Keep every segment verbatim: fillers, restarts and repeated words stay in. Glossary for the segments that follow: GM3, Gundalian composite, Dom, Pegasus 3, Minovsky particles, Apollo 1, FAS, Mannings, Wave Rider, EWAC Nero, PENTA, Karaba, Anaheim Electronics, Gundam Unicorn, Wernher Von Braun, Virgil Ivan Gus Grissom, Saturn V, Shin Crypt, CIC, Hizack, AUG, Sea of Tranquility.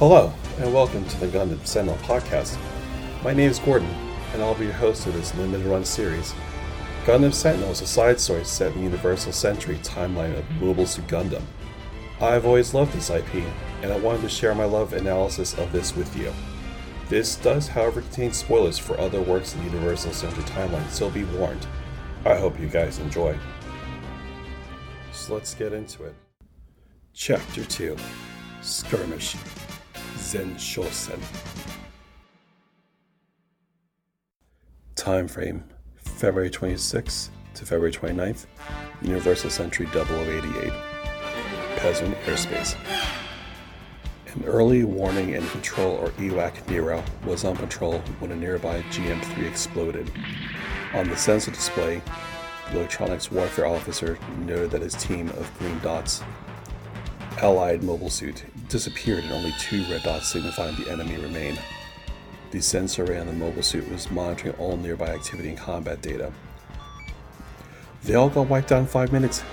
Hello, and welcome to the Gundam Sentinel podcast. My name is Gordon, and I'll be your host of this limited run series. Gundam Sentinel is a side story set in the Universal Century timeline of Mobile Suit Gundam. I've always loved this I P, and I wanted to share my love analysis of this with you. This does, however, contain spoilers for other works in the Universal Century timeline, so be warned. I hope you guys enjoy. So let's get into it. Chapter two, Skirmish. Zen Shosen. Time frame: February twenty-sixth to February twenty-ninth, Universal Century double oh eight eight, Pezzin airspace. An early warning and control, or E WAC Nero, was on patrol when a nearby G M three exploded. On the sensor display, the electronics warfare officer noted that his team of green dots, Allied mobile suit, disappeared and only two red dots signifying the enemy remained. The sensor ray on the mobile suit was monitoring all nearby activity and combat data. "They all got wiped out in five minutes,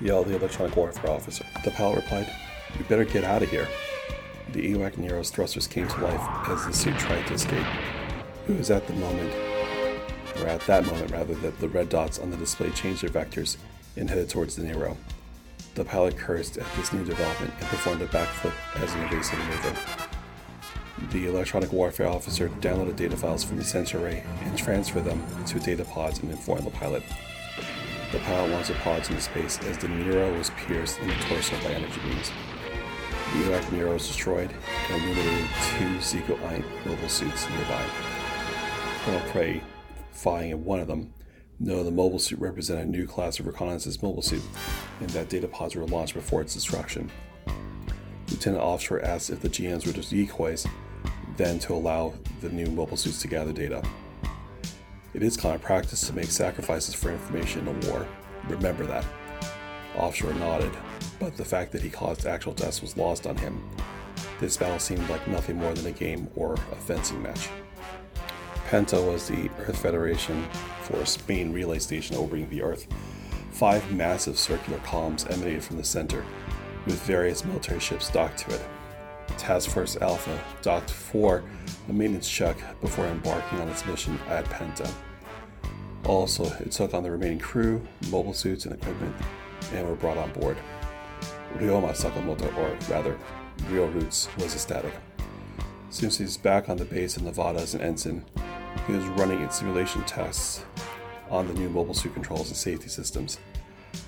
yelled the electronic warfare officer. The pilot replied, "We better get out of here." The E WAC Nero's thrusters came to life as the suit tried to escape. It was at the moment, or at that moment rather, that the red dots on the display changed their vectors and headed towards the Nero. The pilot cursed at this new development and performed a backflip as an evasive maneuver. The electronic warfare officer downloaded data files from the sensor array and transferred them to data pods and informed the pilot. The pilot launched the pods into space as the Nero was pierced in the torso by energy beams. The E WAC Nero was destroyed and eliminated two Zekoi mobile suits nearby. Colonel Prey, firing at one of them, No, the mobile suit represented a new class of reconnaissance mobile suit, and that data pods were launched before its destruction. Lieutenant Offshore asked if the G Ms were just decoys, then to allow the new mobile suits to gather data. It is common practice to make sacrifices for information in a war. Remember that. Offshore nodded, but the fact that he caused actual deaths was lost on him. This battle seemed like nothing more than a game or a fencing match. PENTA was the Earth Federation Force main relay station orbiting the Earth. Five massive circular columns emanated from the center, with various military ships docked to it. Task Force Alpha docked for a maintenance check before embarking on its mission at PENTA. Also, it took on the remaining crew, mobile suits, and equipment, and were brought on board. Ryoma Sakamoto, or rather, Rio Roots, was ecstatic. Since he's back on the base in Nevada as an ensign, he was running its simulation tests on the new mobile suit controls and safety systems.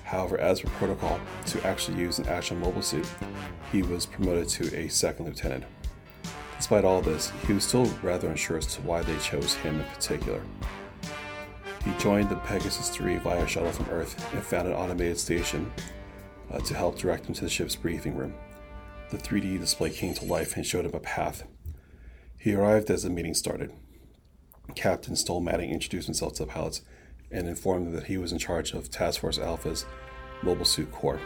However, as per protocol, to actually use an actual mobile suit, he was promoted to a second lieutenant. Despite all this, he was still rather unsure as to why they chose him in particular. He joined the Pegasus three via shuttle from Earth and found an automated station uh, to help direct him to the ship's briefing room. The three D display came to life and showed him a path. He arrived as the meeting started. Captain Stolmatting introduced himself to the pilots and informed them that he was in charge of Task Force Alpha's Mobile Suit Corps,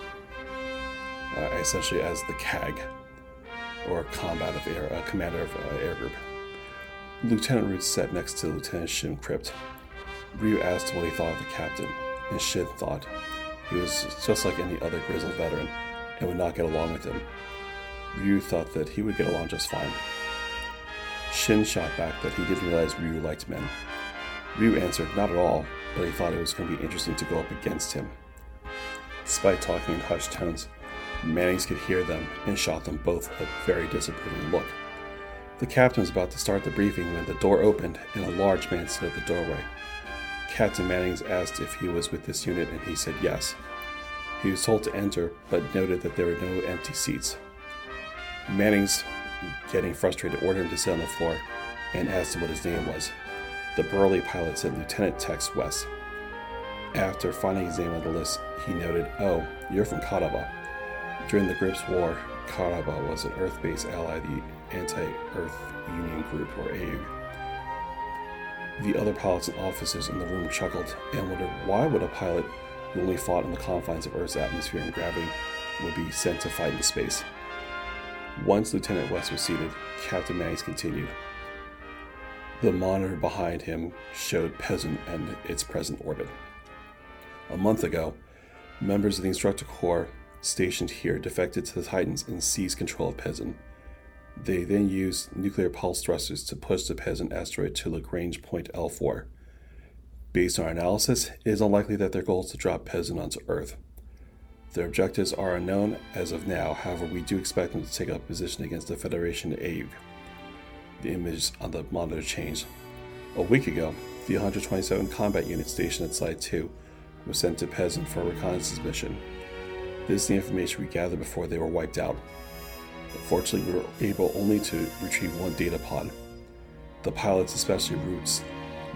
uh, essentially as the C A G, or Combat of Air, uh, Commander of uh, Air Group. Lieutenant Roots sat next to Lieutenant Shin Crypt. Ryu asked what he thought of the captain, and Shin thought he was just like any other grizzled veteran and would not get along with him. Ryu thought that he would get along just fine. Shin shot back that he didn't realize Ryu liked men. Ryu answered not at all, but he thought it was going to be interesting to go up against him. Despite talking in hushed tones, Mannings could hear them and shot them both a very disapproving look. The captain was about to start the briefing when the door opened and a large man stood at the doorway. Captain Mannings asked if he was with this unit and he said yes. He was told to enter, but noted that there were no empty seats. Mannings, getting frustrated, ordered him to sit on the floor and asked him what his name was. The burly pilot said Lieutenant Tex West. After finding his name on the list, he noted, "Oh, you're from Karaba." During the Gryps War, Karaba was an Earth-based ally of the Anti-Earth Union Group, or A U G. The other pilots and officers in the room chuckled and wondered why would a pilot who only fought in the confines of Earth's atmosphere and gravity would be sent to fight in space. Once Lieutenant West was seated, Captain Mannings continued. The monitor behind him showed Pezzin and its present orbit. A month ago, members of the Instructor Corps stationed here defected to the Titans and seized control of Pezzin. They then used nuclear pulse thrusters to push the Pezzin asteroid to Lagrange Point L four. Based on our analysis, it is unlikely that their goal is to drop Pezzin onto Earth. Their objectives are unknown as of now, however we do expect them to take up position against the Federation A V E. The image on the monitor changed. A week ago, the one hundred twenty-seven combat unit stationed at Site two was sent to Pezzin for a reconnaissance mission. This is the information we gathered before they were wiped out. Unfortunately, we were able only to retrieve one data pod. The pilots, especially Roots,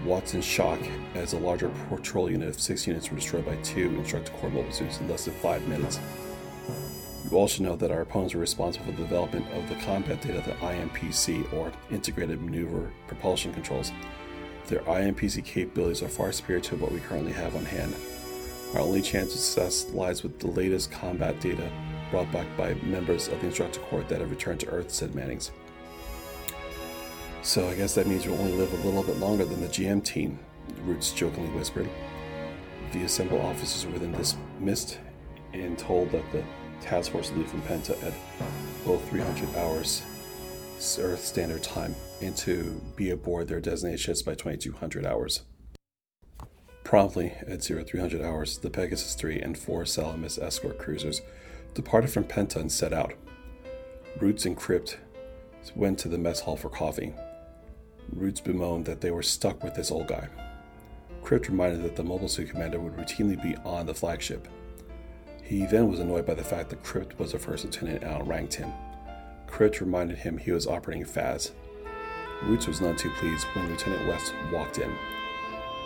Watts in shock as a larger patrol unit of six units were destroyed by two instructor corps mobile suits in less than five minutes. You all should know that our opponents were responsible for the development of the combat data of the I M P C, or Integrated Maneuver Propulsion Controls. Their I M P C capabilities are far superior to what we currently have on hand. Our only chance of success lies with the latest combat data brought back by members of the instructor corps that have returned to Earth, said Mannings. So I guess that means we'll only live a little bit longer than the G M team, Roots jokingly whispered. The assembled officers were then dismissed and told that the task force would leave from PENTA at both three hundred hours Earth Standard Time and to be aboard their designated ships by twenty-two hundred hours. Promptly, at zero three hundred hours, the Pegasus three and four Salamis escort cruisers departed from PENTA and set out. Roots and Crypt went to the mess hall for coffee. Roots bemoaned that they were stuck with this old guy. Crypt reminded that the mobile suit commander would routinely be on the flagship. He then was annoyed by the fact that Crypt was a first lieutenant and outranked him. Crypt reminded him he was operating F A S. Roots was none too pleased when Lieutenant West walked in.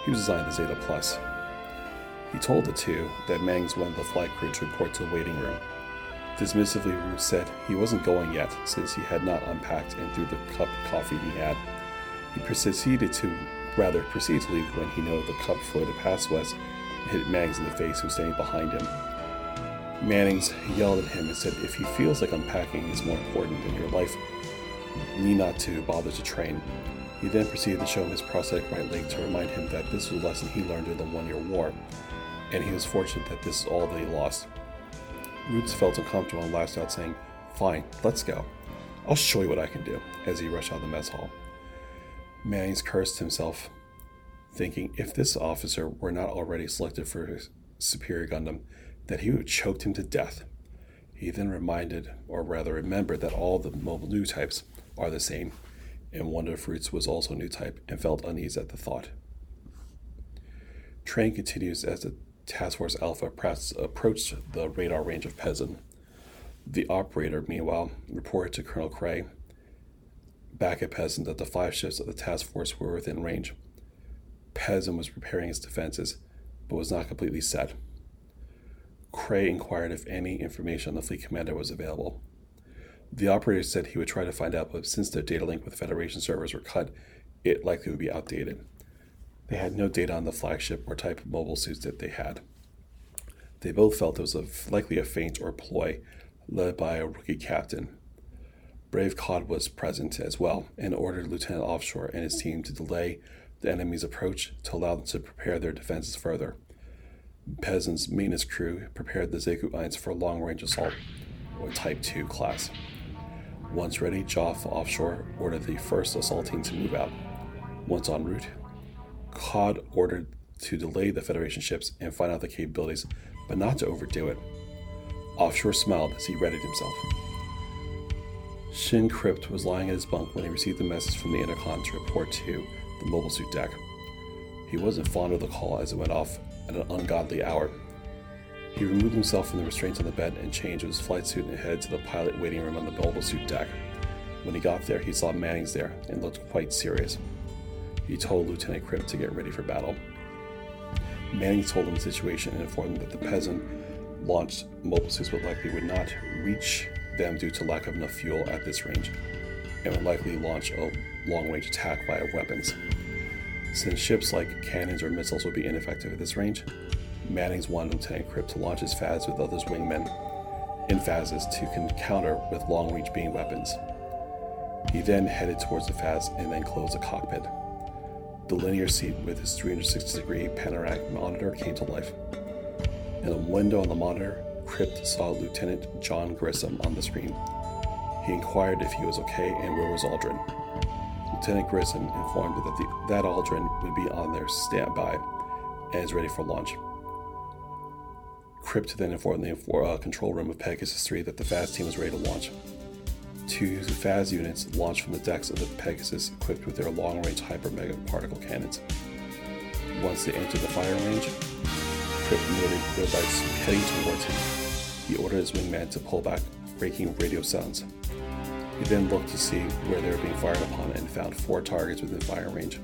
He was assigned to Zeta Plus. He told the two that Mannings wanted the flight crew to report to the waiting room. Dismissively, Roots said he wasn't going yet, since he had not unpacked and threw the cup of coffee he had. He proceeded to, rather proceeded to leave when he noted the cup floated past West and hit Mannings in the face, who was standing behind him. Mannings yelled at him and said if he feels like unpacking is more important than your life, need not to bother to train. He then proceeded to show him his prosthetic right leg to remind him that this was a lesson he learned during the one-year war, and he was fortunate that this is all they lost. Roots felt uncomfortable and lashed out, saying, "Fine, let's go. I'll show you what I can do," as he rushed out of the mess hall. Mannings cursed himself, thinking if this officer were not already selected for his Superior Gundam, that he would have choked him to death. He then reminded, or rather remembered, that all the mobile new types are the same, and wondered if Roots was also a new type, and felt unease at the thought. Train continues as the Task Force Alpha approached the radar range of Pezzin. The operator, meanwhile, reported to Colonel Cray back at Pezzin that the five ships of the task force were within range. Pezzin was preparing its defenses, but was not completely set. Cray inquired if any information on the fleet commander was available. The operator said he would try to find out, but since their data link with Federation servers were cut, it likely would be outdated. They had no data on the flagship or type of mobile suits that they had. They both felt it was a, likely a feint or ploy led by a rookie captain. Brave Cod was present as well and ordered Lieutenant Offshore and his team to delay the enemy's approach to allow them to prepare their defenses further. Pezzin's maintenance crew prepared the Zekoi for a long-range assault, or Type two class. Once ready, Joff Offshore ordered the first assault team to move out. Once en route, Cod ordered to delay the Federation ships and find out the capabilities, but not to overdo it. Offshore smiled as he readied himself. Shin Crypt was lying in his bunk when he received the message from the intercom to report to the mobile suit deck. He wasn't fond of the call as it went off at an ungodly hour. He removed himself from the restraints on the bed and changed his flight suit and headed to the pilot waiting room on the mobile suit deck. When he got there, he saw Mannings there and looked quite serious. He told Lieutenant Crypt to get ready for battle. Mannings told him the situation and informed them that the Pezzin launched mobile suits would likely would not reach them due to lack of enough fuel at this range, and would likely launch a long-range attack via weapons. Since ships like cannons or missiles would be ineffective at this range, Mannings wanted Lieutenant Crypt to launch his F A S with others wingmen in F A Ss to counter with long-range beam weapons. He then headed towards the F A S and then closed the cockpit. The linear seat with its three hundred sixty degree panoramic monitor came to life. In a window on the monitor, Crypt saw Lieutenant John Grissom on the screen. He inquired if he was okay and where was Aldrin. Lieutenant Grissom informed him that the, that Aldrin would be on their standby and is ready for launch. Crypt then informed the uh, control room of Pegasus three that the F A S team was ready to launch. Two F A S units launched from the decks of the Pegasus equipped with their long-range hyper-mega particle cannons. Once they entered the fire range, Crypt noted their lights heading towards him. He ordered his wingman to pull back, breaking radio sounds. He then looked to see where they were being fired upon and found four targets within fire range.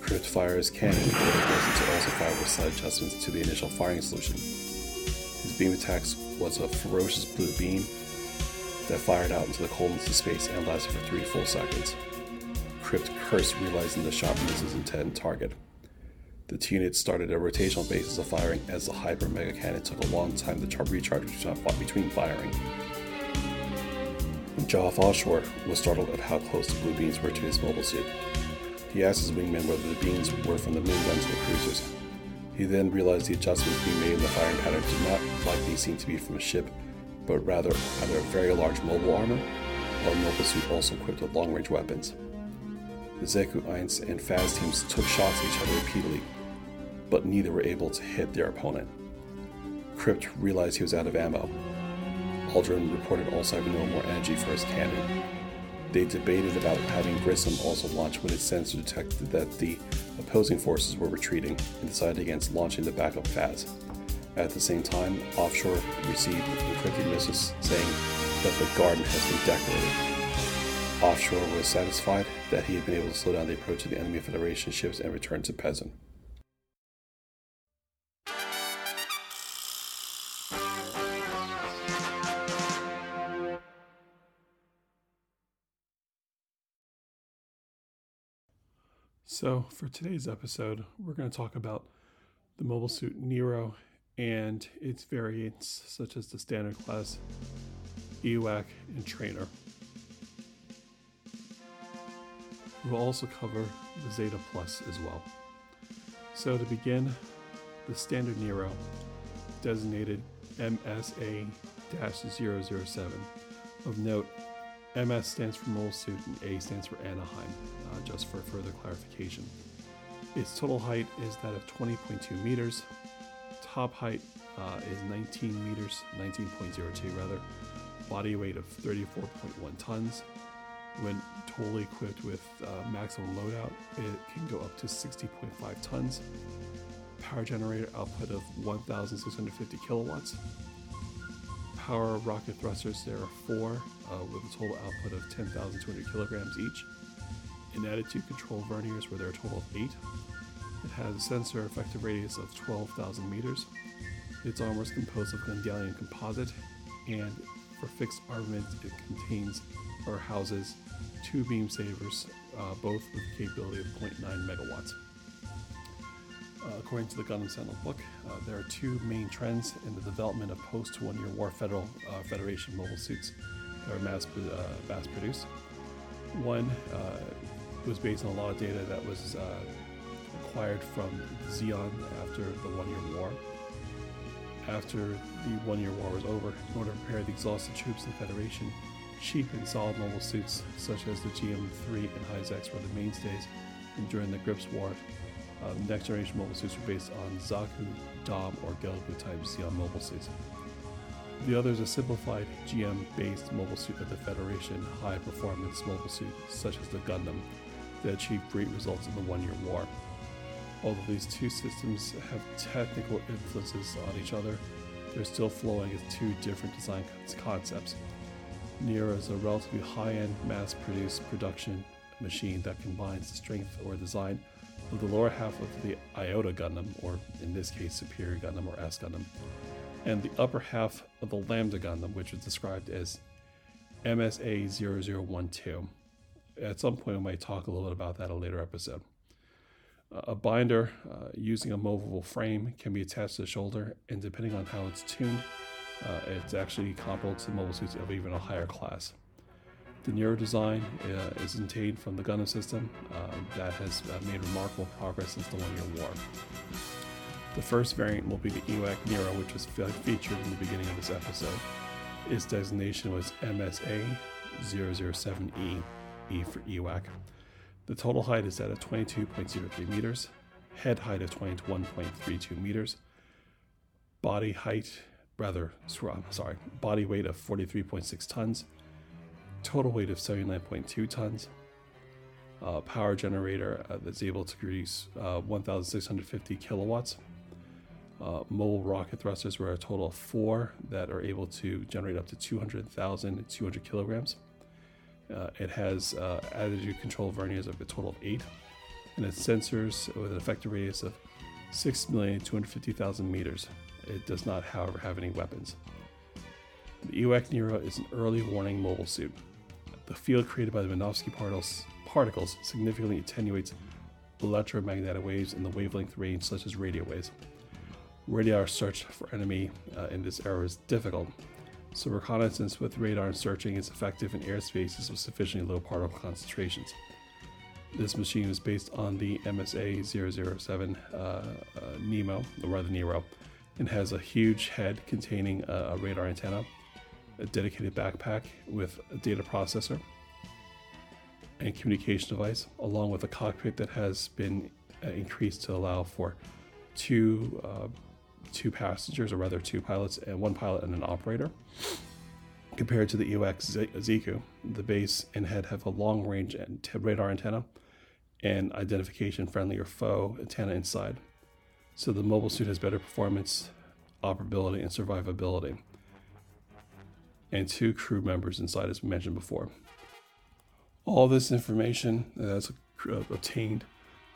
Crypt fired his cannon and ordered Grissom to also fire with slight adjustments to the initial firing solution. His beam attacks was a ferocious blue beam that fired out into the coldness of space and lasted for three full seconds. Crypt cursed, realizing the shot missed his intended target. The two units started a rotational basis of firing as the hyper mega cannon took a long time to recharge between firing. Joff Offshore was startled at how close the blue beams were to his mobile suit. He asked his wingman whether the beams were from the moon guns or the cruisers. He then realized the adjustments being made in the firing pattern did not likely seem to be from a ship, but rather either a very large mobile armor or a mobile suit also equipped with long-range weapons. The Zeku-Eins and F A S teams took shots at each other repeatedly, but neither were able to hit their opponent. Crypt realized he was out of ammo. Aldrin reported also having no more energy for his cannon. They debated about having Grissom also launch when his sensor detected that the opposing forces were retreating and decided against launching the backup F A S. At the same time, Offshore received encrypted missiles saying that the garden has been decorated. Offshore was satisfied that he had been able to slow down the approach of the enemy Federation ships and returned to Pezzin. So for today's episode, we're going to talk about the mobile suit Nero and its variants such as the standard class, E W A C, and trainer. We'll also cover the Zeta Plus as well. So to begin, the standard Nero, designated M S A zero zero seven. Of note, M S stands for mobile suit and A stands for Anaheim, uh, just for further clarification. Its total height is that of twenty point two meters. Top height uh, is nineteen meters, nineteen point zero two rather. Body weight of thirty-four point one tons. When totally equipped with uh, maximum loadout, it can go up to sixty point five tons. Power generator output of one thousand six hundred fifty kilowatts. Power rocket thrusters, there are four, uh, with a total output of ten thousand two hundred kilograms each. In attitude control verniers, where there are a total of eight. It has a sensor effective radius of twelve thousand meters. Its armor is composed of Gundalian composite, and for fixed armament, it contains or houses two beam savers, uh, both with a capability of zero point nine megawatts. Uh, according to the Gundam Sentinel book, uh, there are two main trends in the development of post-one-year war federal uh, Federation mobile suits that are mass, uh, mass-produced. One uh, was based on a lot of data that was uh, acquired from Xeon after the one-year war. After the one-year war was over, in order to prepare the exhausted troops in the Federation, cheap and solid mobile suits such as the G M three and Hizack were the mainstays, and during the Gryps War, Uh, next generation mobile suits were based on Zaku, Dom, or Gelgoog type Xeon mobile suits. The other is a simplified G M based mobile suit of the Federation high performance mobile suit such as the Gundam that achieved great results in the one year war. Although these two systems have technical influences on each other, they're still flowing as two different design concepts. Nero is a relatively high end mass produced production machine that combines the strength or design of the lower half of the Iota Gundam, or in this case Superior Gundam or S Gundam, and the upper half of the Lambda Gundam, which is described as M S A zero zero one two. At some point we might talk a little bit about that in a later episode. Uh, a binder uh, using a movable frame can be attached to the shoulder, and depending on how it's tuned, uh, it's actually comparable to mobile suits of even a higher class. The Nero design uh, is obtained from the Gundam system uh, that has uh, made remarkable progress since the one-year war. The first variant will be the E W A C Nero, which was featured in the beginning of this episode. Its designation was M S A zero zero seven E, E for E WAC. The total height is at a twenty-two point zero three meters, head height of twenty-one point three two meters, body height, rather, sorry, body weight of forty-three point six tons, total weight of seventy-nine point two tons, uh, power generator uh, that's able to produce uh, one thousand six hundred fifty kilowatts. Uh, mobile rocket thrusters were a total of four that are able to generate up to two hundred thousand two hundred kilograms. Uh, it has uh, attitude control verniers of a total of eight, and its sensors with an effective radius of six million two hundred fifty thousand meters. It does not, however, have any weapons. The E WAC Nero is an early warning mobile suit. The field created by the Minovsky particles significantly attenuates electromagnetic waves in the wavelength range, such as radio waves. Radar search for enemy uh, in this era is difficult, so reconnaissance with radar and searching is effective in airspaces with sufficiently low particle concentrations. This machine is based on the M S A zero zero seven uh, uh, Nemo, or rather Nero, and has a huge head containing a, a radar antenna, a dedicated backpack with a data processor and communication device, along with a cockpit that has been uh, increased to allow for two uh, two passengers, or rather two pilots, and one pilot and an operator. Compared to the E WAC Zaku, the base and head have a long-range ant- radar antenna and identification-friendly or foe antenna inside. So the mobile suit has better performance, operability, and survivability. And two crew members inside, as we mentioned before. All this information that's obtained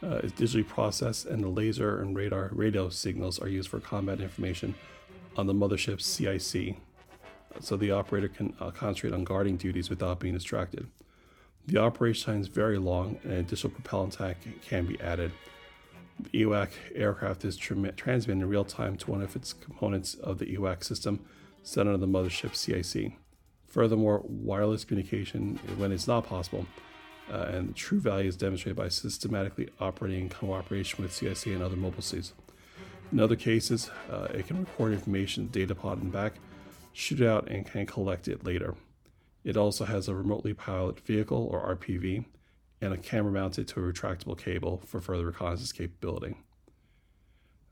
uh, is digitally processed, and the laser and radar radio signals are used for combat information on the mothership C I C, so the operator can uh, concentrate on guarding duties without being distracted. The operation time is very long, and an additional propellant tank can be added. The E WAC aircraft is trim- transmitted in real time to one of its components of the E WAC system set under the mothership C I C. Furthermore, wireless communication, when it's not possible, uh, and the true value is demonstrated by systematically operating in cooperation with C I C and other mobile suits. In other cases, uh, it can record information in the data pod and back, shoot out, and can collect it later. It also has a remotely piloted vehicle, or R P V, and a camera mounted to a retractable cable for further reconnaissance capability.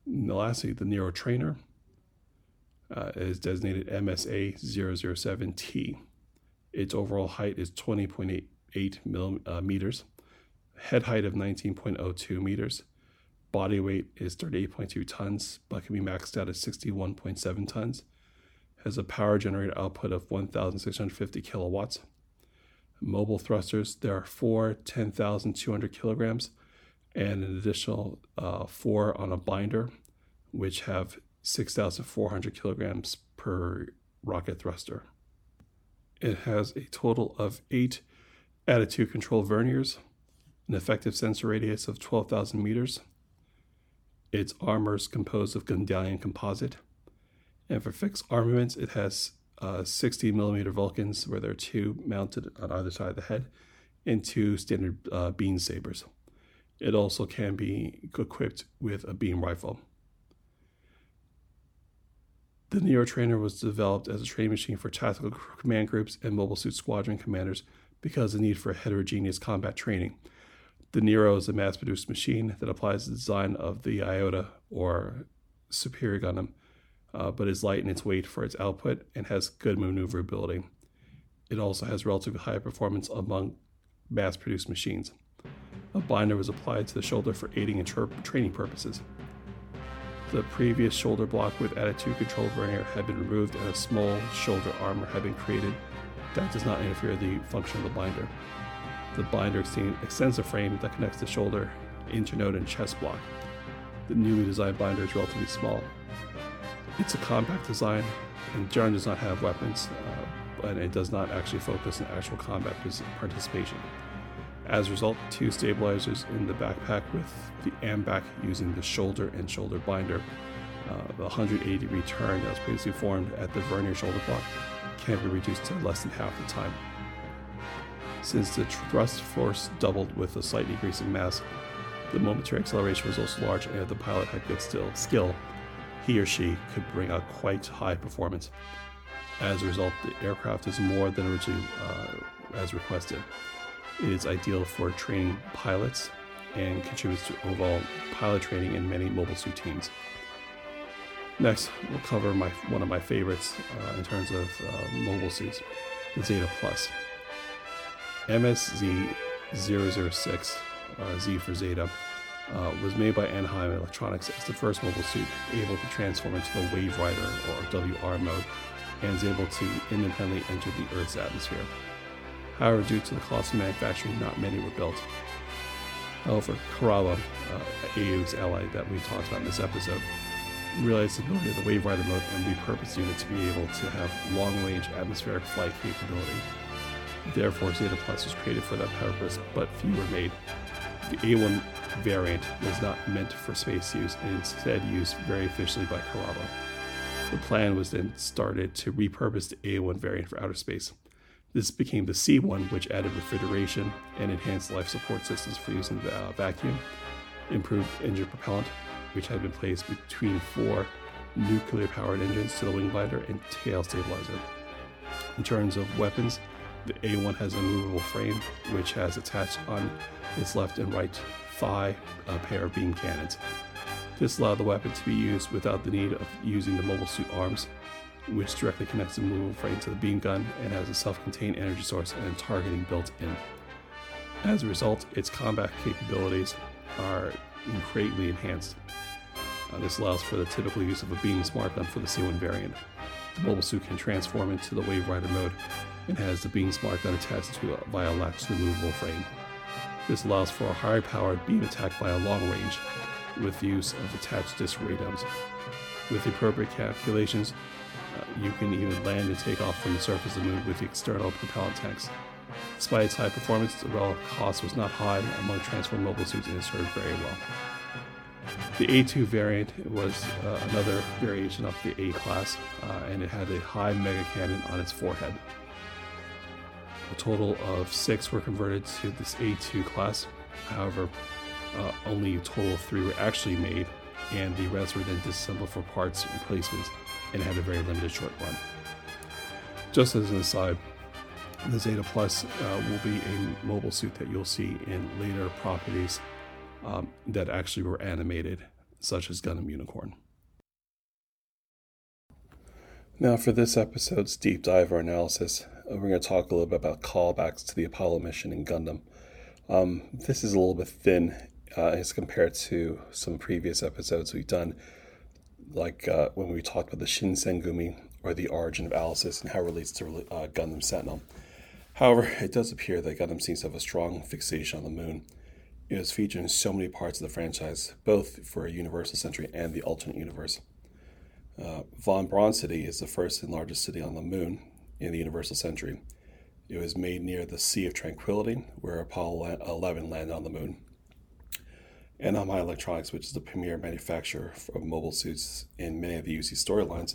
And lastly, the Nero trainer uh, is designated M S A zero zero seven T. Its overall height is twenty point eight eight meters, head height of nineteen point zero two meters, body weight is thirty-eight point two tons, but can be maxed out at sixty-one point seven tons, has a power generator output of one thousand six hundred fifty kilowatts. Mobile thrusters, there are four ten thousand two hundred kilograms and an additional uh, four on a binder, which have six thousand four hundred kilograms per rocket thruster. It has a total of eight attitude control verniers, an effective sensor radius of twelve thousand meters. Its armor is composed of Gundalian composite. And for fixed armaments, it has uh, sixty millimeter Vulcans, where there are two mounted on either side of the head, and two standard uh, beam sabers. It also can be equipped with a beam rifle. The Nero Trainer was developed as a training machine for tactical command groups and mobile suit squadron commanders because of the need for heterogeneous combat training. The Nero is a mass-produced machine that applies the design of the Iota, or Superior Gundam, Uh, but is light in its weight for its output and has good maneuverability. It also has relatively high performance among mass-produced machines. A binder was applied to the shoulder for aiding and tra- training purposes. The previous shoulder block with attitude control vernier had been removed and a small shoulder armor had been created that does not interfere with the function of the binder. The binder extends a frame that connects the shoulder, internode, and chest block. The newly designed binder is relatively small. It's a compact design, and Jaren does not have weapons, uh, and it does not actually focus on actual combat participation. As a result, two stabilizers in the backpack with the AMBAC using the shoulder and shoulder binder, uh, the one hundred eighty degree turn that was previously formed at the vernier shoulder block, can be reduced to less than half the time. Since the thrust force doubled with a slight decrease in mass, the momentary acceleration was also large, and if the pilot had good still skill, he or she could bring out quite high performance. As a result, the aircraft is more than originally uh, as requested. It is ideal for training pilots and contributes to overall pilot training in many mobile suit teams. Next, we'll cover my one of my favorites uh, in terms of uh, mobile suits, the Zeta Plus. M S A zero zero six, uh, Z for Zeta, uh, was made by Anaheim Electronics as the first mobile suit able to transform into the Wave Rider or W R mode and is able to independently enter the Earth's atmosphere. However, due to the cost of manufacturing, not many were built. However, Karaba, uh, A U's ally that we talked about in this episode, realized the ability of the Wave Rider mode and repurposed the unit to be able to have long-range atmospheric flight capability. Therefore, Zeta Plus was created for that purpose, but few were made. The A one variant was not meant for space use and instead used very efficiently by Karaba. The plan was then started to repurpose the A one variant for outer space. This became the C one, which added refrigeration and enhanced life support systems for use in the uh, vacuum, improved engine propellant, which had been placed between four nuclear-powered engines to the wing glider and tail stabilizer. In terms of weapons, the A one has a movable frame, which has attached on its left and right thigh a pair of beam cannons. This allowed the weapon to be used without the need of using the mobile suit arms, which directly connects the movable frame to the beam gun and has a self-contained energy source and targeting built in. As a result, its combat capabilities are greatly enhanced. Uh, this allows for the typical use of a beam smart gun for the C one variant. The mobile suit can transform into the Wave Rider mode and has the beam smart gun attached to it via latch to the movable frame. This allows for a higher powered beam attack via long range with the use of attached disc radomes. With the appropriate calculations, uh, you can even land and take off from the surface of the moon with the external propellant tanks. Despite its high performance, the relative cost was not high among transformed mobile suits and it served very well. The A two variant was uh, another variation of the A class, uh, and it had a high mega cannon on its forehead. A total of six were converted to this A two class. However, uh, only a total of three were actually made, and the rest were then disassembled for parts and replacements, and had a very limited short run. Just as an aside, the Zeta Plus uh, will be a mobile suit that you'll see in later properties um, that actually were animated, such as Gundam Unicorn. Now for this episode's deep dive or analysis, we're going to talk a little bit about callbacks to the Apollo mission in Gundam. Um, this is a little bit thin uh, as compared to some previous episodes we've done, like uh, when we talked about the Shinsengumi, or the origin of Alice's and how it relates to uh, Gundam Sentinel. However, it does appear that Gundam seems to have a strong fixation on the moon. It is featured in so many parts of the franchise, both for Universal Century and the alternate universe. Uh, Von Braun City is the first and largest city on the moon in the Universal Century. It was made near the Sea of Tranquility, where Apollo eleven landed on the moon. Anaheim Electronics, which is the premier manufacturer of mobile suits in many of the U C storylines,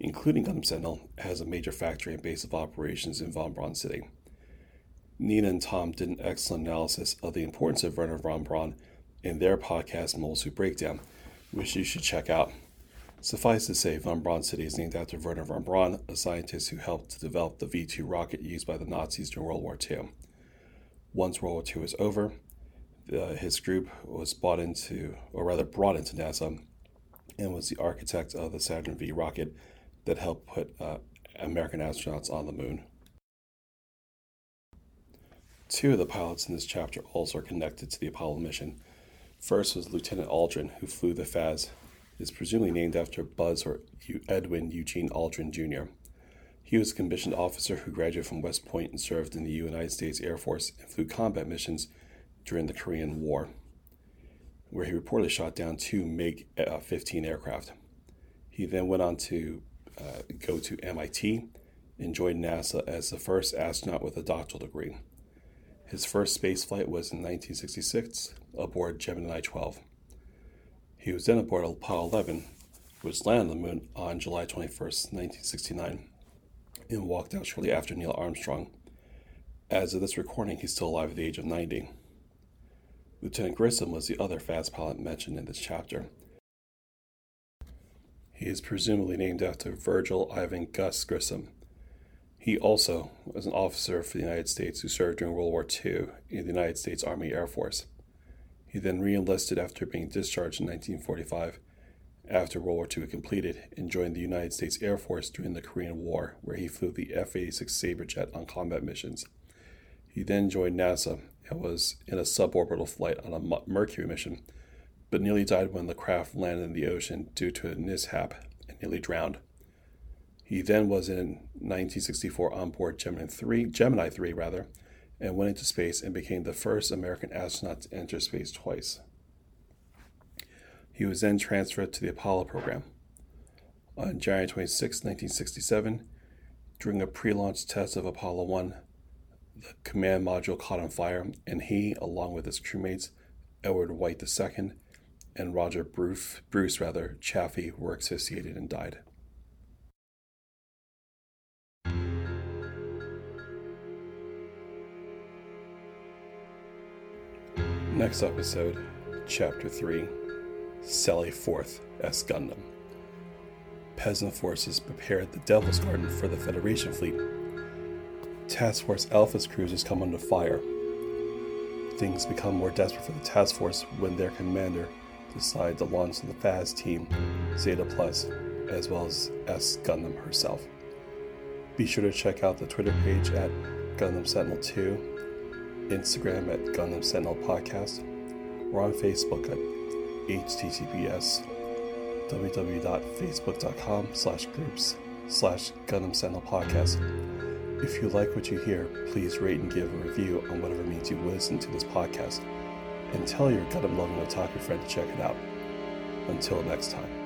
including Gundam Sentinel, has a major factory and base of operations in Von Braun City. Nina and Tom did an excellent analysis of the importance of Wernher Von Braun in their podcast Mobile Suit Breakdown, which you should check out. Suffice to say, Von Braun City is named after Wernher Von Braun, a scientist who helped to develop the V two rocket used by the Nazis during World War Two. Once World War Two was over, uh, his group was bought into, or rather brought into NASA, and was the architect of the Saturn V rocket that helped put uh, American astronauts on the moon. Two of the pilots in this chapter also are connected to the Apollo mission. First was Lieutenant Aldrin, who flew the F A S. Is presumably named after Buzz or Edwin Eugene Aldrin Junior. He was a commissioned officer who graduated from West Point and served in the United States Air Force and flew combat missions during the Korean War, where he reportedly shot down two MiG fifteen aircraft. He then went on to Uh, go to M I T and joined NASA as the first astronaut with a doctoral degree. His first spaceflight was in nineteen sixty-six aboard Gemini twelve. He was then aboard Apollo eleven, which landed on the moon on July twenty-first, nineteen sixty-nine, and walked out shortly after Neil Armstrong. As of this recording, he's still alive at the age of ninety. Lieutenant Grissom was the other F A S pilot mentioned in this chapter. He is presumably named after Virgil Ivan Gus Grissom. He also was an officer for the United States who served during World War Two in the United States Army Air Force. He then re-enlisted after being discharged in nineteen forty-five, after World War Two completed, and joined the United States Air Force during the Korean War, where he flew the F eighty-six Sabre jet on combat missions. He then joined NASA and was in a suborbital flight on a Mercury mission, but nearly died when the craft landed in the ocean due to a mishap and nearly drowned. He then was in nineteen sixty-four on board Gemini three, Gemini three rather, and went into space and became the first American astronaut to enter space twice. He was then transferred to the Apollo program. On January twenty-sixth, nineteen sixty-seven, during a pre-launch test of Apollo one, the command module caught on fire, and he, along with his crewmates Edward White the Second and Roger Bruce, Bruce rather, Chaffee, were asphyxiated and died. Next episode, Chapter three, Sally Forth as Gundam. Peasant forces prepared the Devil's Garden for the Federation fleet. Task Force Alpha's cruisers come under fire. Things become more desperate for the task force when their commander decides to launch the FAS team, Zeta Plus, as well as S Gundam herself. Be sure to check out the Twitter page at Gundam Sentinel two, Instagram at Gundam Sentinel Podcast, or on Facebook at https www.facebook.com slash groups slash Gundam Sentinel Podcast. If you like what you hear, please rate and give a review on whatever means you listen to this podcast, and tell your Gundam loving otaku friend to check it out. Until next time.